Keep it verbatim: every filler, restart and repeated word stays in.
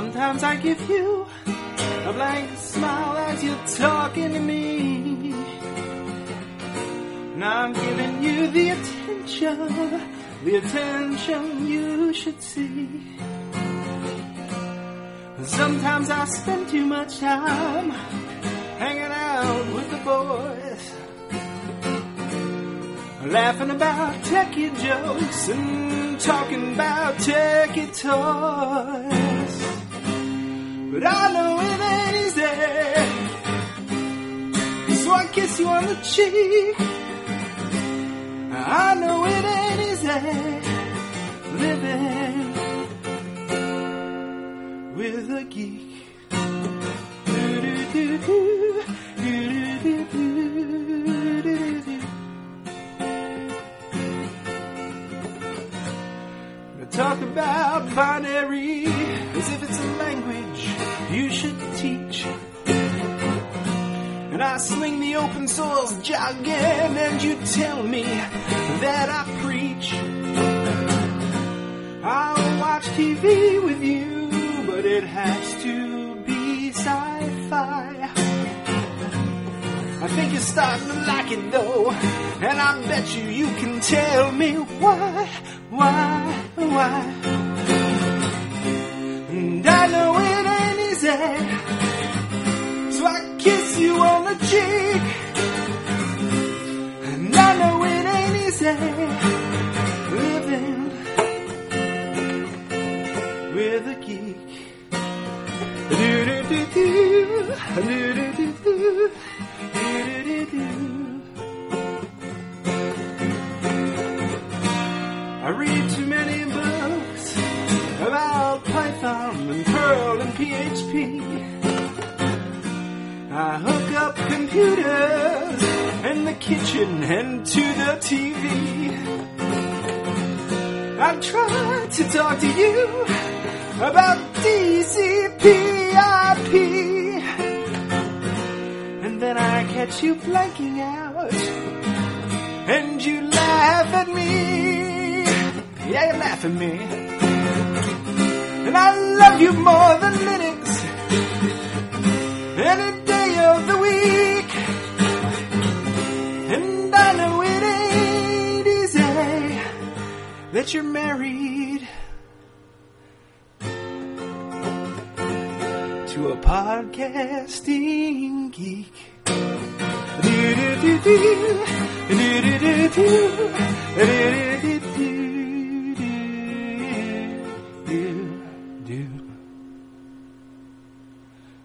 Sometimes I give you a blank smile as you're talking to me. Now I'm giving you the attention, the attention you should see. Sometimes I spend too much time hanging out with the boys, laughing about techie jokes and talking about techie toys. But I know it ain't easy, so I kiss you on the cheek. I know it ain't easy living with a geek. Talk about binary as if it's a language you should teach. And I sling the open source jargon, and you tell me that I preach. I'll watch T V with you, but it has to be sci-fi. I think you're starting to like it though, and I bet you you can tell me why, why, why. And I know it ain't easy, so I kiss you on the cheek. And I know it ain't easy living with a geek. Do-do-do-do, do-do-do-do, do-do-do-do. I read too many books about Python and Perl and P H P. I hook up computers in the kitchen and to the T V. I try to talk to you about T C P I P. Then I catch you blanking out, and you laugh at me. Yeah, you laugh at me. And I love you more than Linux any day of the week. And I know it ain't easy that you're married to a podcasting geek. Thank